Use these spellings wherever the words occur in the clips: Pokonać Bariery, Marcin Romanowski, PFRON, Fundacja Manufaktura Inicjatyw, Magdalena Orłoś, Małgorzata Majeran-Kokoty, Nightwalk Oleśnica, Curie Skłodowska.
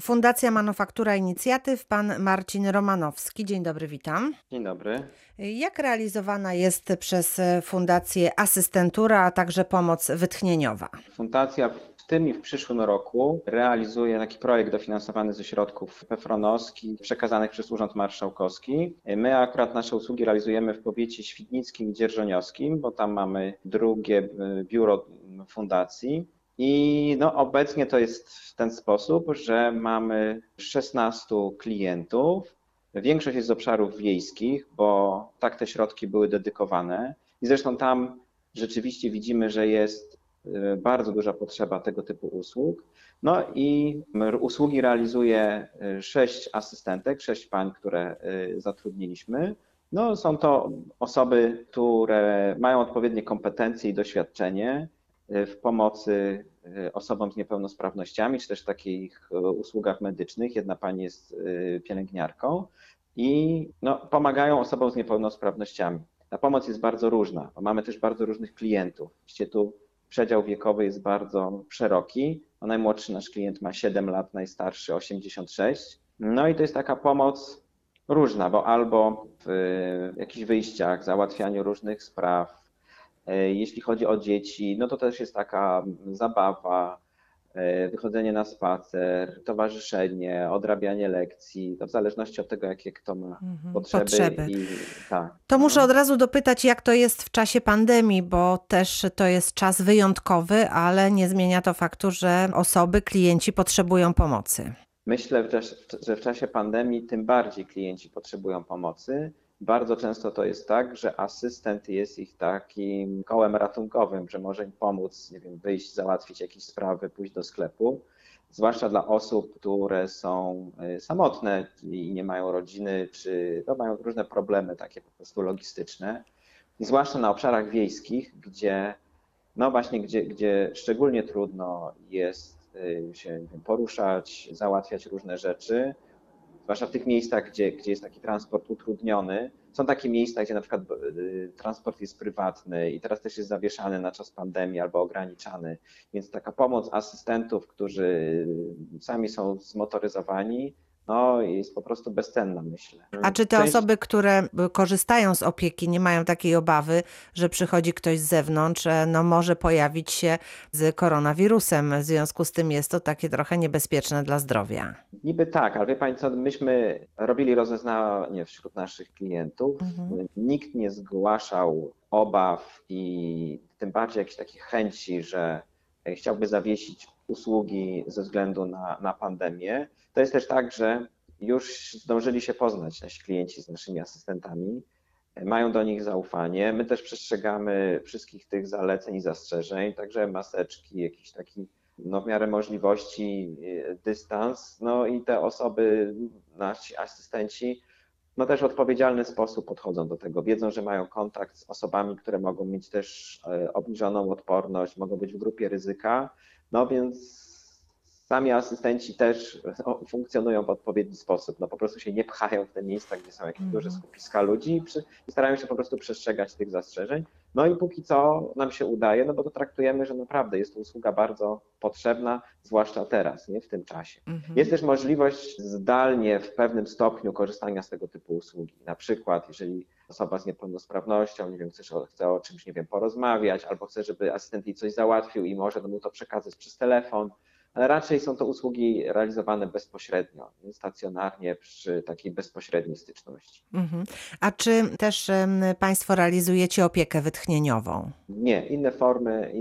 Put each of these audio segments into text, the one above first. Fundacja Manufaktura Inicjatyw, pan Marcin Romanowski. Dzień dobry, witam. Dzień dobry. Jak realizowana jest przez Fundację asystentura, a także pomoc wytchnieniowa? Fundacja w tym i w przyszłym roku realizuje taki projekt dofinansowany ze środków PFRON-owskich przekazanych przez Urząd Marszałkowski. My akurat nasze usługi realizujemy w powiecie świdnickim i dzierżoniowskim, bo tam mamy drugie biuro fundacji. I obecnie to jest w ten sposób, że mamy 16 klientów. Większość jest z obszarów wiejskich, bo tak te środki były dedykowane. I zresztą tam rzeczywiście widzimy, że jest bardzo duża potrzeba tego typu usług. I usługi realizuje 6 asystentek, 6 pań, które zatrudniliśmy. Są to osoby, które mają odpowiednie kompetencje i doświadczenie w pomocy osobom z niepełnosprawnościami, czy też takich usługach medycznych. Jedna pani jest pielęgniarką i pomagają osobom z niepełnosprawnościami. Ta pomoc jest bardzo różna, bo mamy też bardzo różnych klientów. Widzicie, tu przedział wiekowy jest bardzo szeroki. Najmłodszy nasz klient ma 7 lat, najstarszy 86. I to jest taka pomoc różna, bo albo w jakichś wyjściach, załatwianiu różnych spraw. Jeśli chodzi o dzieci, to też jest taka zabawa, wychodzenie na spacer, towarzyszenie, odrabianie lekcji, to w zależności od tego, jakie kto ma potrzeby. To muszę od razu dopytać, jak to jest w czasie pandemii, bo też to jest czas wyjątkowy, ale nie zmienia to faktu, że osoby, klienci potrzebują pomocy. Myślę, że w czasie pandemii tym bardziej klienci potrzebują pomocy. Bardzo często to jest tak, że asystent jest ich takim kołem ratunkowym, że może im pomóc, wyjść, załatwić jakieś sprawy, pójść do sklepu. Zwłaszcza dla osób, które są samotne i nie mają rodziny, czy mają różne problemy takie po prostu logistyczne. I zwłaszcza na obszarach wiejskich, gdzie gdzie szczególnie trudno jest się poruszać, załatwiać różne rzeczy. Zwłaszcza w tych miejscach, gdzie jest taki transport utrudniony. Są takie miejsca, gdzie na przykład transport jest prywatny i teraz też jest zawieszany na czas pandemii albo ograniczany. Więc taka pomoc asystentów, którzy sami są zmotoryzowani, jest po prostu bezcenna, myślę. A czy te osoby, które korzystają z opieki, nie mają takiej obawy, że przychodzi ktoś z zewnątrz, może pojawić się z koronawirusem, w związku z tym jest to takie trochę niebezpieczne dla zdrowia? Niby tak, ale wie pani co, myśmy robili rozeznanie wśród naszych klientów. Nikt nie zgłaszał obaw i tym bardziej jakichś takich chęci, że chciałby zawiesić usługi ze względu na pandemię. To jest też tak, że już zdążyli się poznać nasi klienci z naszymi asystentami, mają do nich zaufanie. My też przestrzegamy wszystkich tych zaleceń i zastrzeżeń, także maseczki, jakiś taki w miarę możliwości dystans. I te osoby, nasi asystenci, też w odpowiedzialny sposób podchodzą do tego. Wiedzą, że mają kontakt z osobami, które mogą mieć też obniżoną odporność, mogą być w grupie ryzyka, więc sami asystenci też funkcjonują w odpowiedni sposób. Po prostu się nie pchają w te miejsca, gdzie są jakieś duże skupiska ludzi i starają się po prostu przestrzegać tych zastrzeżeń. I póki co nam się udaje, bo to traktujemy, że naprawdę jest to usługa bardzo potrzebna, zwłaszcza teraz, w tym czasie. Jest też możliwość zdalnie w pewnym stopniu korzystania z tego typu usługi. Na przykład, jeżeli osoba z niepełnosprawnością, chce o czymś, porozmawiać, albo chce, żeby asystent jej coś załatwił i może mu to przekazać przez telefon. Ale raczej są to usługi realizowane bezpośrednio, stacjonarnie, przy takiej bezpośredniej styczności. A czy też Państwo realizujecie opiekę wytchnieniową? Nie, inne formy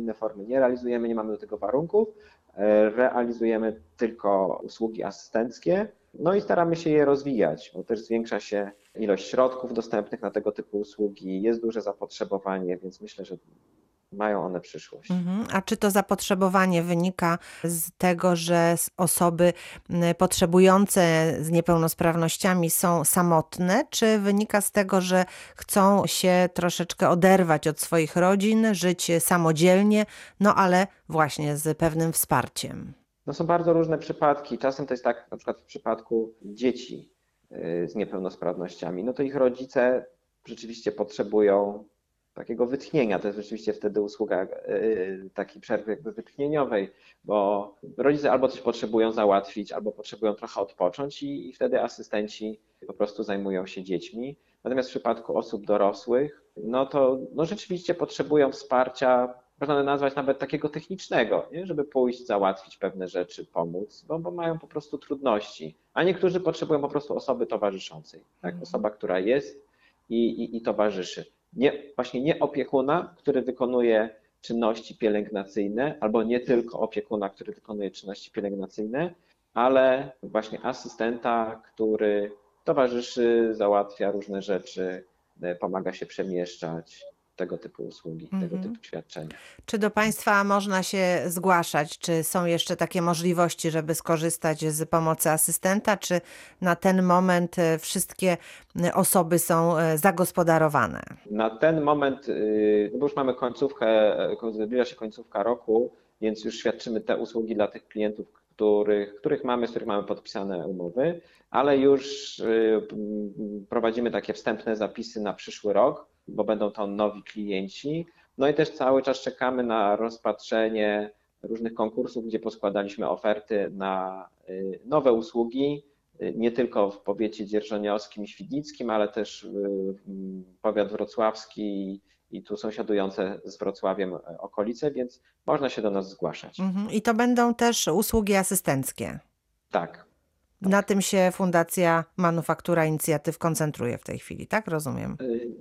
nie realizujemy, nie mamy do tego warunków. Realizujemy tylko usługi asystenckie, i staramy się je rozwijać, bo też zwiększa się ilość środków dostępnych na tego typu usługi, jest duże zapotrzebowanie, więc myślę, że mają one przyszłość. A czy to zapotrzebowanie wynika z tego, że osoby potrzebujące z niepełnosprawnościami są samotne, czy wynika z tego, że chcą się troszeczkę oderwać od swoich rodzin, żyć samodzielnie, ale właśnie z pewnym wsparciem? Są bardzo różne przypadki. Czasem to jest tak, na przykład w przypadku dzieci z niepełnosprawnościami, to ich rodzice rzeczywiście potrzebują takiego wytchnienia. To jest rzeczywiście wtedy usługa takiej przerwy jakby wytchnieniowej, bo rodzice albo coś potrzebują załatwić, albo potrzebują trochę odpocząć i wtedy asystenci po prostu zajmują się dziećmi. Natomiast w przypadku osób dorosłych, no to rzeczywiście potrzebują wsparcia, można nazwać nawet takiego technicznego, nie? Żeby pójść, załatwić pewne rzeczy, pomóc, bo mają po prostu trudności. A niektórzy potrzebują po prostu osoby towarzyszącej, tak? Osoba, która jest i towarzyszy. Właśnie nie opiekuna, który wykonuje czynności pielęgnacyjne, albo nie tylko opiekuna, który wykonuje czynności pielęgnacyjne, ale właśnie asystenta, który towarzyszy, załatwia różne rzeczy, pomaga się przemieszczać. Tego typu usługi, tego typu świadczenia. Czy do Państwa można się zgłaszać? Czy są jeszcze takie możliwości, żeby skorzystać z pomocy asystenta? Czy na ten moment wszystkie osoby są zagospodarowane? Na ten moment, bo już mamy końcówkę, zbliża się końcówka roku, więc już świadczymy te usługi dla tych klientów, z których mamy podpisane umowy, ale już prowadzimy takie wstępne zapisy na przyszły rok, bo będą to nowi klienci. No i też cały czas czekamy na rozpatrzenie różnych konkursów, gdzie poskładaliśmy oferty na nowe usługi, nie tylko w powiecie dzierżoniowskim i świdnickim, ale też powiat wrocławski i tu sąsiadujące z Wrocławiem okolice, więc można się do nas zgłaszać. I to będą też usługi asystenckie? Tak. Na tym się Fundacja Manufaktura Inicjatyw koncentruje w tej chwili, tak? Rozumiem.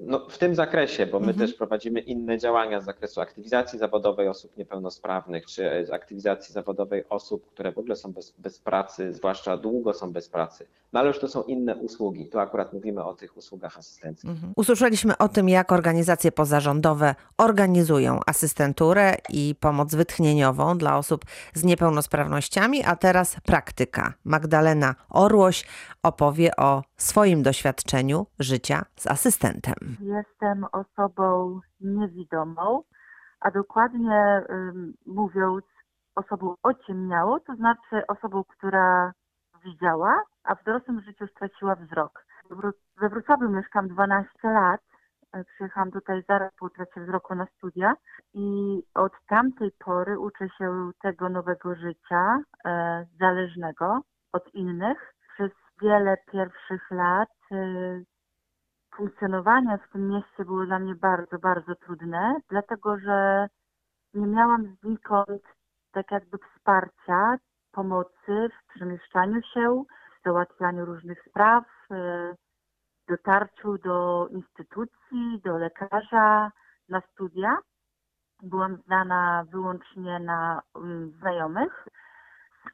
No, w tym zakresie, bo my też prowadzimy inne działania z zakresu aktywizacji zawodowej osób niepełnosprawnych, czy aktywizacji zawodowej osób, które w ogóle są bez pracy, zwłaszcza długo są bez pracy. No ale już to są inne usługi. Tu akurat mówimy o tych usługach asystenckich. Usłyszeliśmy o tym, jak organizacje pozarządowe organizują asystenturę i pomoc wytchnieniową dla osób z niepełnosprawnościami, a teraz praktyka. Magdalena Orłoś opowie o swoim doświadczeniu życia z asystentem. Jestem osobą niewidomą, a dokładnie mówiąc osobą ociemniałą, to znaczy osobą, która widziała, a w dorosłym życiu straciła wzrok. We Wrocławiu mieszkam 12 lat, przyjechałam tutaj zaraz po utracie wzroku na studia i od tamtej pory uczę się tego nowego życia zależnego od innych. Przez wiele pierwszych lat funkcjonowanie w tym mieście było dla mnie bardzo, bardzo trudne, dlatego że nie miałam znikąd tak jakby wsparcia, pomocy w przemieszczaniu się, w załatwianiu różnych spraw, dotarciu do instytucji, do lekarza, na studia. Byłam znana wyłącznie na znajomych.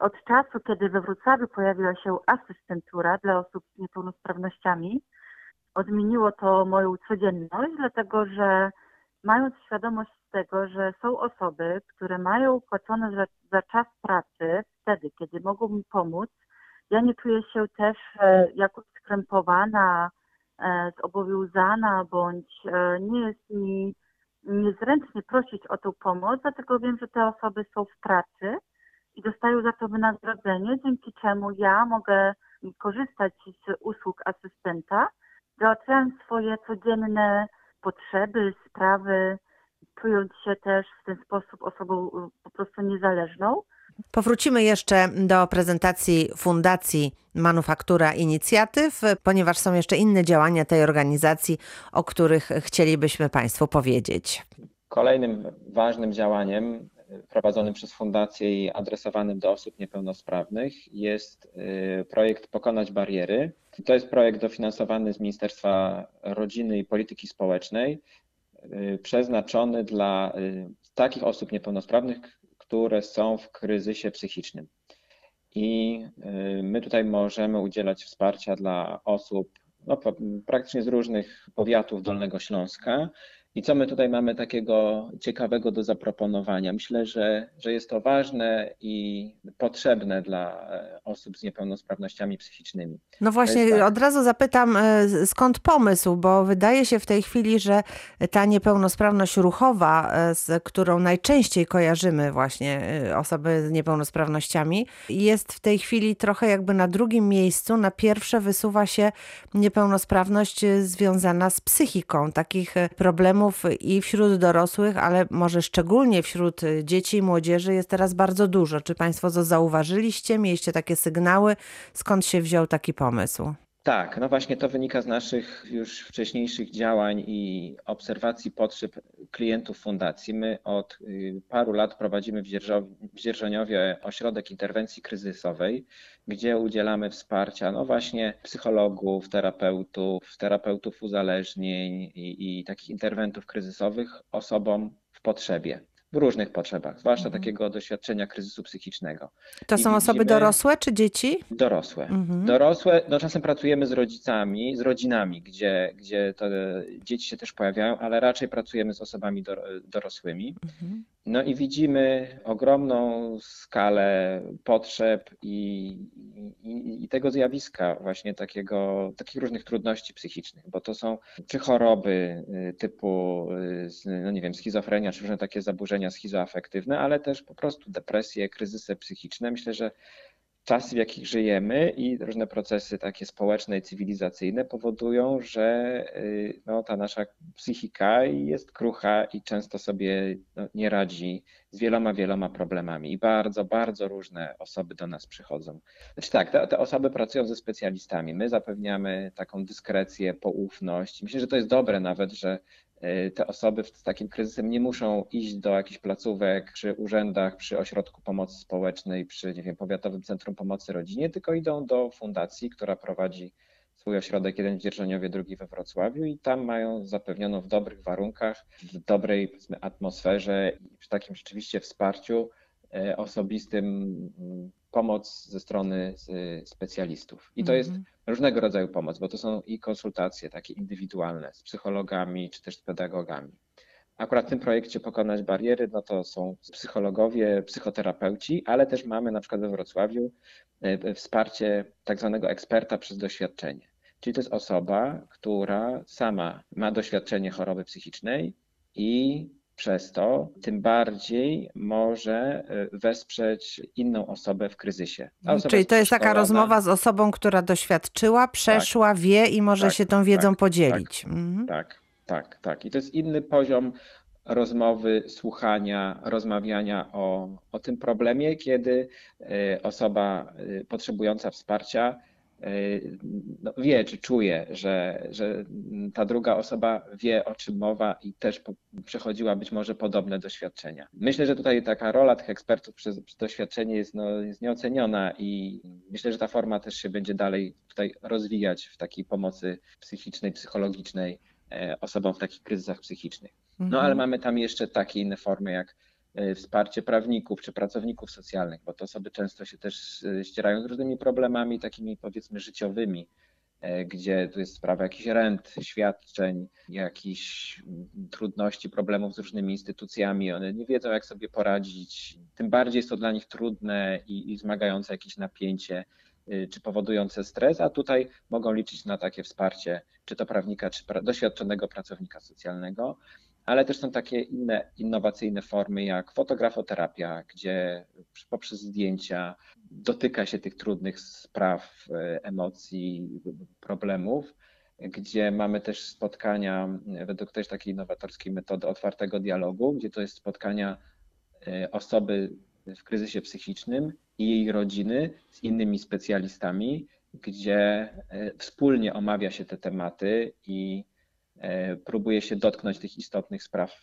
Od czasu, kiedy we Wrocławiu pojawiła się asystentura dla osób z niepełnosprawnościami, odmieniło to moją codzienność, dlatego że mając świadomość tego, że są osoby, które mają płacone za czas pracy wtedy, kiedy mogą mi pomóc, ja nie czuję się też jakoś skrępowana, zobowiązana, bądź nie jest mi niezręcznie prosić o tą pomoc, dlatego wiem, że te osoby są w pracy i dostają za to wynagrodzenie, dzięki czemu ja mogę korzystać z usług asystenta, załatwiając swoje codzienne potrzeby, sprawy, czując się też w ten sposób osobą po prostu niezależną. Powrócimy jeszcze do prezentacji Fundacji Manufaktura Inicjatyw, ponieważ są jeszcze inne działania tej organizacji, o których chcielibyśmy Państwu powiedzieć. Kolejnym ważnym działaniem prowadzonym przez Fundację i adresowanym do osób niepełnosprawnych jest projekt Pokonać Bariery. To jest projekt dofinansowany z Ministerstwa Rodziny i Polityki Społecznej, przeznaczony dla takich osób niepełnosprawnych, które są w kryzysie psychicznym. I my tutaj możemy udzielać wsparcia dla osób praktycznie z różnych powiatów Dolnego Śląska. I co my tutaj mamy takiego ciekawego do zaproponowania? Myślę, że jest to ważne i potrzebne dla osób z niepełnosprawnościami psychicznymi. No właśnie, tak. Od razu zapytam, skąd pomysł, bo wydaje się w tej chwili, że ta niepełnosprawność ruchowa, z którą najczęściej kojarzymy właśnie osoby z niepełnosprawnościami, jest w tej chwili trochę jakby na drugim miejscu. Na pierwsze wysuwa się niepełnosprawność związana z psychiką, takich problemów problemów i wśród dorosłych, ale może szczególnie wśród dzieci i młodzieży jest teraz bardzo dużo. Czy Państwo to zauważyliście? Mieliście takie sygnały? Skąd się wziął taki pomysł? Tak, no właśnie to wynika z naszych już wcześniejszych działań i obserwacji potrzeb klientów fundacji. My od paru lat prowadzimy w Dzierżoniowie ośrodek interwencji kryzysowej, gdzie udzielamy wsparcia no właśnie psychologów, terapeutów uzależnień i takich interwentów kryzysowych osobom w potrzebie. W różnych potrzebach, zwłaszcza takiego doświadczenia kryzysu psychicznego. To są osoby dorosłe czy dzieci? Dorosłe. Dorosłe, no czasem pracujemy z rodzicami, z rodzinami, gdzie to dzieci się też pojawiają, ale raczej pracujemy z osobami dorosłymi. No i widzimy ogromną skalę potrzeb i tego zjawiska właśnie takich różnych trudności psychicznych, bo to są czy choroby typu, no nie wiem, schizofrenia, czy różne takie zaburzenia schizoafektywne, ale też po prostu depresje, kryzysy psychiczne. Myślę, że czasy, w jakich żyjemy i różne procesy takie społeczne i cywilizacyjne powodują, że no, ta nasza psychika jest krucha i często sobie no, nie radzi z wieloma problemami i bardzo, bardzo różne osoby do nas przychodzą. Znaczy tak, te osoby pracują ze specjalistami, my zapewniamy taką dyskrecję, poufność. Myślę, że to jest dobre nawet, że te osoby z takim kryzysem nie muszą iść do jakichś placówek przy urzędach, przy ośrodku pomocy społecznej, przy nie wiem, Powiatowym Centrum Pomocy Rodzinie, tylko idą do fundacji, która prowadzi swój ośrodek, jeden w Dzierżoniowie, drugi we Wrocławiu i tam mają zapewnioną w dobrych warunkach, w dobrej atmosferze i przy takim rzeczywiście wsparciu osobistym pomoc ze strony specjalistów. I to jest różnego rodzaju pomoc, bo to są i konsultacje takie indywidualne z psychologami czy też z pedagogami. Akurat w tym projekcie Pokonać Bariery, no to są psychologowie, psychoterapeuci, ale też mamy na przykład we Wrocławiu wsparcie tak zwanego eksperta przez doświadczenie. Czyli to jest osoba, która sama ma doświadczenie choroby psychicznej i przez to tym bardziej może wesprzeć inną osobę w kryzysie. Czyli to jest taka rozmowa z osobą, która doświadczyła, przeszła, tak, wie i może się tą wiedzą podzielić. Tak. I to jest inny poziom rozmowy, słuchania, rozmawiania o tym problemie, kiedy osoba potrzebująca wsparcia no, wie czy czuje, że ta druga osoba wie, o czym mowa i też przechodziła być może podobne doświadczenia. Myślę, że tutaj taka rola tych ekspertów przez doświadczenie jest nieoceniona i myślę, że ta forma też się będzie dalej tutaj rozwijać w takiej pomocy psychicznej, psychologicznej osobom w takich kryzysach psychicznych. No ale mamy tam jeszcze takie inne formy jak wsparcie prawników czy pracowników socjalnych, bo te osoby często się też ścierają z różnymi problemami takimi powiedzmy życiowymi, gdzie tu jest sprawa jakichś rent, świadczeń, jakichś trudności, problemów z różnymi instytucjami. One nie wiedzą, jak sobie poradzić. Tym bardziej jest to dla nich trudne i wzmagające jakieś napięcie czy powodujące stres, a tutaj mogą liczyć na takie wsparcie czy to prawnika, czy doświadczonego pracownika socjalnego. Ale też są takie inne innowacyjne formy jak fotografoterapia, gdzie poprzez zdjęcia dotyka się tych trudnych spraw, emocji, problemów, gdzie mamy też spotkania według też takiej innowatorskiej metody otwartego dialogu, gdzie to jest spotkania osoby w kryzysie psychicznym i jej rodziny z innymi specjalistami, gdzie wspólnie omawia się te tematy i próbuje się dotknąć tych istotnych spraw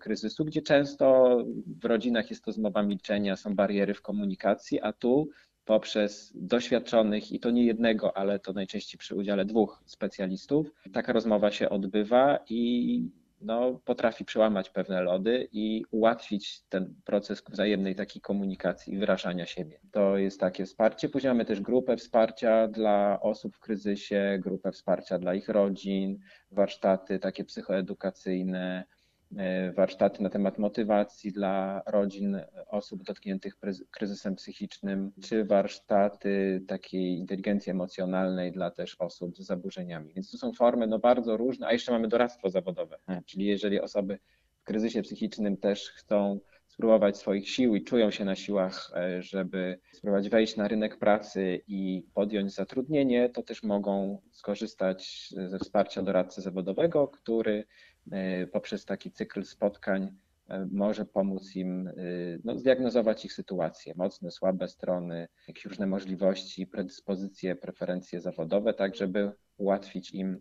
kryzysu, gdzie często w rodzinach jest to zmowa milczenia, są bariery w komunikacji, a tu poprzez doświadczonych i to nie jednego, ale to najczęściej przy udziale dwóch specjalistów, taka rozmowa się odbywa i no, potrafi przełamać pewne lody i ułatwić ten proces wzajemnej takiej komunikacji i wyrażania siebie. To jest takie wsparcie. Później mamy też grupę wsparcia dla osób w kryzysie, grupę wsparcia dla ich rodzin, warsztaty takie psychoedukacyjne, warsztaty na temat motywacji dla rodzin osób dotkniętych kryzysem psychicznym, czy warsztaty takiej inteligencji emocjonalnej dla też osób z zaburzeniami. Więc to są formy no, bardzo różne, a jeszcze mamy doradztwo zawodowe, czyli jeżeli osoby w kryzysie psychicznym też chcą spróbować swoich sił i czują się na siłach, żeby spróbować wejść na rynek pracy i podjąć zatrudnienie, to też mogą skorzystać ze wsparcia doradcy zawodowego, który poprzez taki cykl spotkań może pomóc im zdiagnozować ich sytuację, mocne, słabe strony, jakieś różne możliwości, predyspozycje, preferencje zawodowe, tak żeby ułatwić im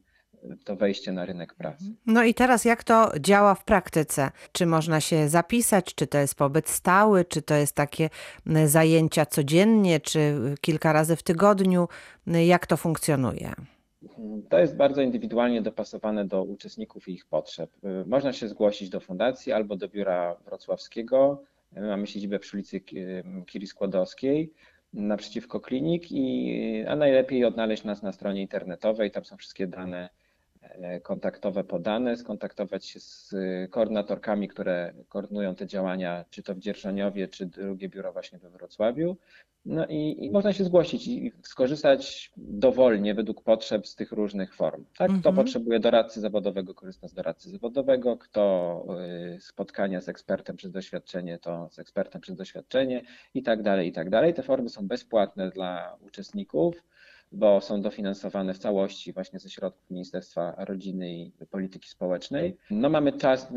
to wejście na rynek pracy. No i teraz jak to działa w praktyce? Czy można się zapisać? Czy to jest pobyt stały? Czy to jest takie zajęcia codziennie? Czy kilka razy w tygodniu? Jak to funkcjonuje? To jest bardzo indywidualnie dopasowane do uczestników i ich potrzeb. Można się zgłosić do fundacji albo do biura wrocławskiego. Mamy siedzibę przy ulicy Curie Skłodowskiej, naprzeciwko klinik, a najlepiej odnaleźć nas na stronie internetowej. Tam są wszystkie dane kontaktowe podane, skontaktować się z koordynatorkami, które koordynują te działania, czy to w Dzierżoniowie, czy drugie biuro właśnie we Wrocławiu. No i można się zgłosić i skorzystać dowolnie według potrzeb z tych różnych form. Tak, kto potrzebuje doradcy zawodowego, korzysta z doradcy zawodowego, kto spotkania z ekspertem przez doświadczenie, to z ekspertem przez doświadczenie i tak dalej, i tak dalej. Te formy są bezpłatne dla uczestników, bo są dofinansowane w całości właśnie ze środków Ministerstwa Rodziny i Polityki Społecznej. No mamy czas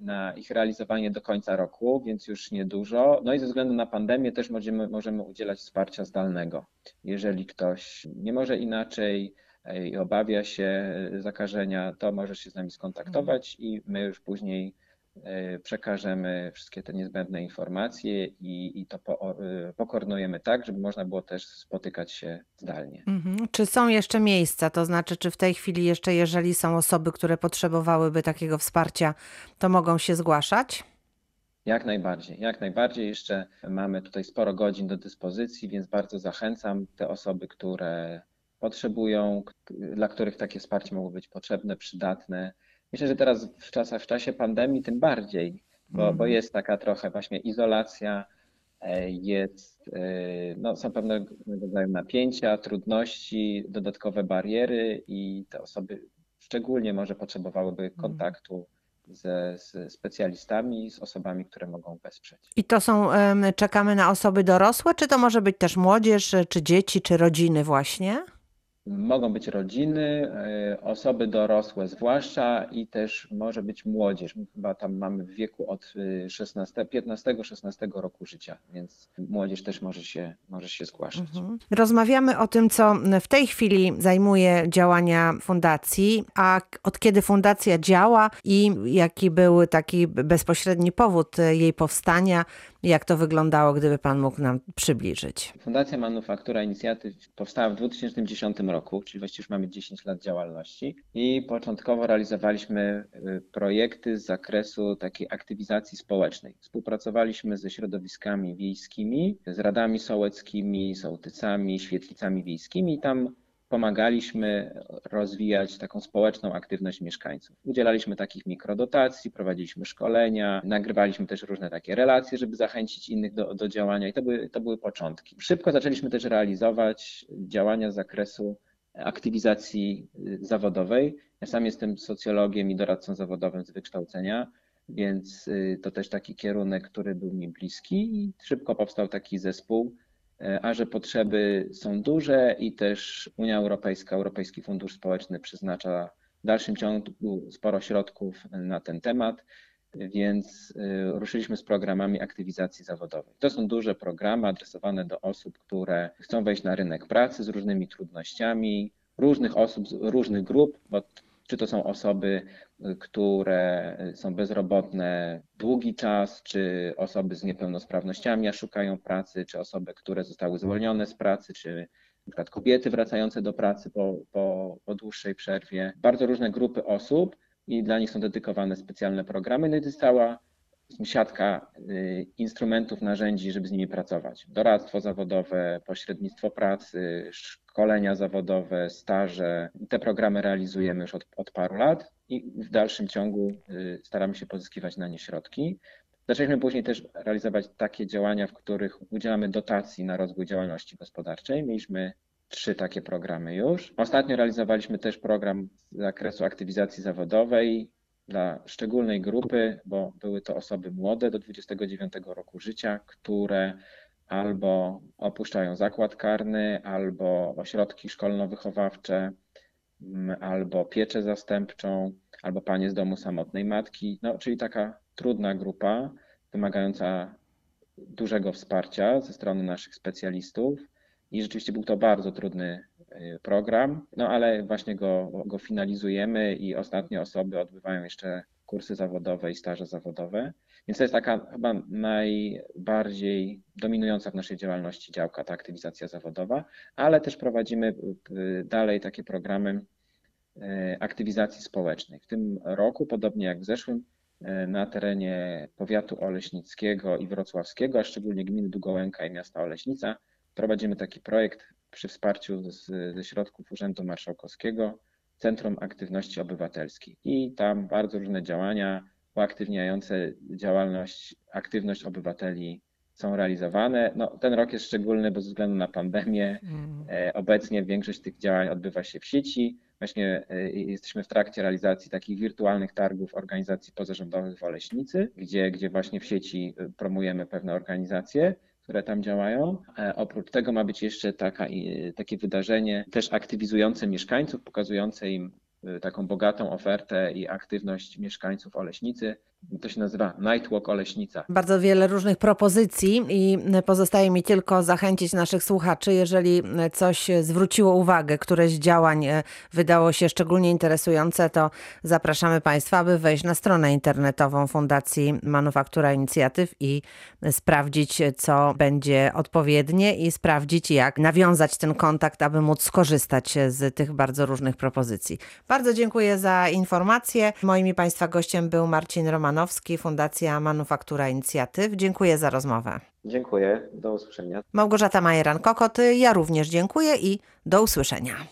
na ich realizowanie do końca roku, więc już niedużo. No i ze względu na pandemię też możemy udzielać wsparcia zdalnego. Jeżeli ktoś nie może inaczej i obawia się zakażenia, to może się z nami skontaktować i my już później przekażemy wszystkie te niezbędne informacje i to pokoordynujemy tak, żeby można było też spotykać się zdalnie. Czy są jeszcze miejsca? To znaczy, czy w tej chwili jeszcze, jeżeli są osoby, które potrzebowałyby takiego wsparcia, to mogą się zgłaszać? Jak najbardziej. Jeszcze mamy tutaj sporo godzin do dyspozycji, więc bardzo zachęcam te osoby, które potrzebują, dla których takie wsparcie mogło być potrzebne, przydatne. Myślę, że teraz w czasie pandemii tym bardziej, bo jest taka trochę właśnie izolacja, są pewnego rodzaju napięcia, trudności, dodatkowe bariery i te osoby szczególnie może potrzebowałyby kontaktu ze specjalistami, z osobami, które mogą wesprzeć. I to są, czekamy na osoby dorosłe, czy to może być też młodzież, czy dzieci, czy rodziny właśnie? Mogą być rodziny, osoby dorosłe zwłaszcza i też może być młodzież. My chyba tam mamy w wieku od 15-16 roku życia, więc młodzież też może się zgłaszać. Rozmawiamy o tym, co w tej chwili zajmuje działania fundacji, a od kiedy fundacja działa i jaki był taki bezpośredni powód jej powstania, jak to wyglądało, gdyby Pan mógł nam przybliżyć. Fundacja Manufaktura Inicjatyw powstała w 2010 roku, czyli właściwie już mamy 10 lat działalności i początkowo realizowaliśmy projekty z zakresu takiej aktywizacji społecznej. Współpracowaliśmy ze środowiskami wiejskimi, z radami sołeckimi, sołtysami, świetlicami wiejskimi i tam pomagaliśmy rozwijać taką społeczną aktywność mieszkańców. Udzielaliśmy takich mikrodotacji, prowadziliśmy szkolenia, nagrywaliśmy też różne takie relacje, żeby zachęcić innych do działania i to były początki. Szybko zaczęliśmy też realizować działania z zakresu aktywizacji zawodowej. Ja sam jestem socjologiem i doradcą zawodowym z wykształcenia, więc to też taki kierunek, który był mi bliski i szybko powstał taki zespół. A że potrzeby są duże i też Unia Europejska, Europejski Fundusz Społeczny przeznacza w dalszym ciągu sporo środków na ten temat, więc ruszyliśmy z programami aktywizacji zawodowej. To są duże programy adresowane do osób, które chcą wejść na rynek pracy z różnymi trudnościami, różnych osób, z różnych grup, bo czy to są osoby, które są bezrobotne długi czas, czy osoby z niepełnosprawnościami, a szukają pracy, czy osoby, które zostały zwolnione z pracy, czy na przykład kobiety wracające do pracy po dłuższej przerwie. Bardzo różne grupy osób i dla nich są dedykowane specjalne programy. No i to jest cała siatka instrumentów, narzędzi, żeby z nimi pracować. Doradztwo zawodowe, pośrednictwo pracy, szkolenia zawodowe, staże. Te programy realizujemy już od paru lat i w dalszym ciągu staramy się pozyskiwać na nie środki. Zaczęliśmy później też realizować takie działania, w których udzielamy dotacji na rozwój działalności gospodarczej. Mieliśmy 3 takie programy już. Ostatnio realizowaliśmy też program z zakresu aktywizacji zawodowej dla szczególnej grupy, bo były to osoby młode do 29 roku życia, które albo opuszczają zakład karny, albo ośrodki szkolno-wychowawcze, albo pieczę zastępczą, albo panie z domu samotnej matki, no, czyli taka trudna grupa wymagająca dużego wsparcia ze strony naszych specjalistów i rzeczywiście był to bardzo trudny program, no ale właśnie go finalizujemy i ostatnie osoby odbywają jeszcze kursy zawodowe i staże zawodowe, więc to jest taka chyba najbardziej dominująca w naszej działalności działka, ta aktywizacja zawodowa, ale też prowadzimy dalej takie programy aktywizacji społecznej. W tym roku, podobnie jak w zeszłym, na terenie powiatu oleśnickiego i wrocławskiego, a szczególnie gminy Długołęka i miasta Oleśnica, prowadzimy taki projekt przy wsparciu ze środków Urzędu Marszałkowskiego, Centrum Aktywności Obywatelskiej. I tam bardzo różne działania uaktywniające aktywność obywateli są realizowane. No, ten rok jest szczególny, bo ze względu na pandemię obecnie większość tych działań odbywa się w sieci. Właśnie jesteśmy w trakcie realizacji takich wirtualnych targów organizacji pozarządowych w Oleśnicy, gdzie właśnie w sieci promujemy pewne organizacje, które tam działają. Oprócz tego ma być jeszcze takie wydarzenie też aktywizujące mieszkańców, pokazujące im taką bogatą ofertę i aktywność mieszkańców Oleśnicy. To się nazywa Nightwalk Oleśnica. Bardzo wiele różnych propozycji i pozostaje mi tylko zachęcić naszych słuchaczy, jeżeli coś zwróciło uwagę, któreś z działań wydało się szczególnie interesujące, to zapraszamy Państwa, aby wejść na stronę internetową Fundacji Manufaktura Inicjatyw i sprawdzić, co będzie odpowiednie i sprawdzić, jak nawiązać ten kontakt, aby móc skorzystać z tych bardzo różnych propozycji. Bardzo dziękuję za informację. Moim i Państwa gościem był Marcin Romanowski, Fundacja Manufaktura Inicjatyw. Dziękuję za rozmowę. Dziękuję, do usłyszenia. Małgorzata Majeran-Kokoty, ja również dziękuję i do usłyszenia.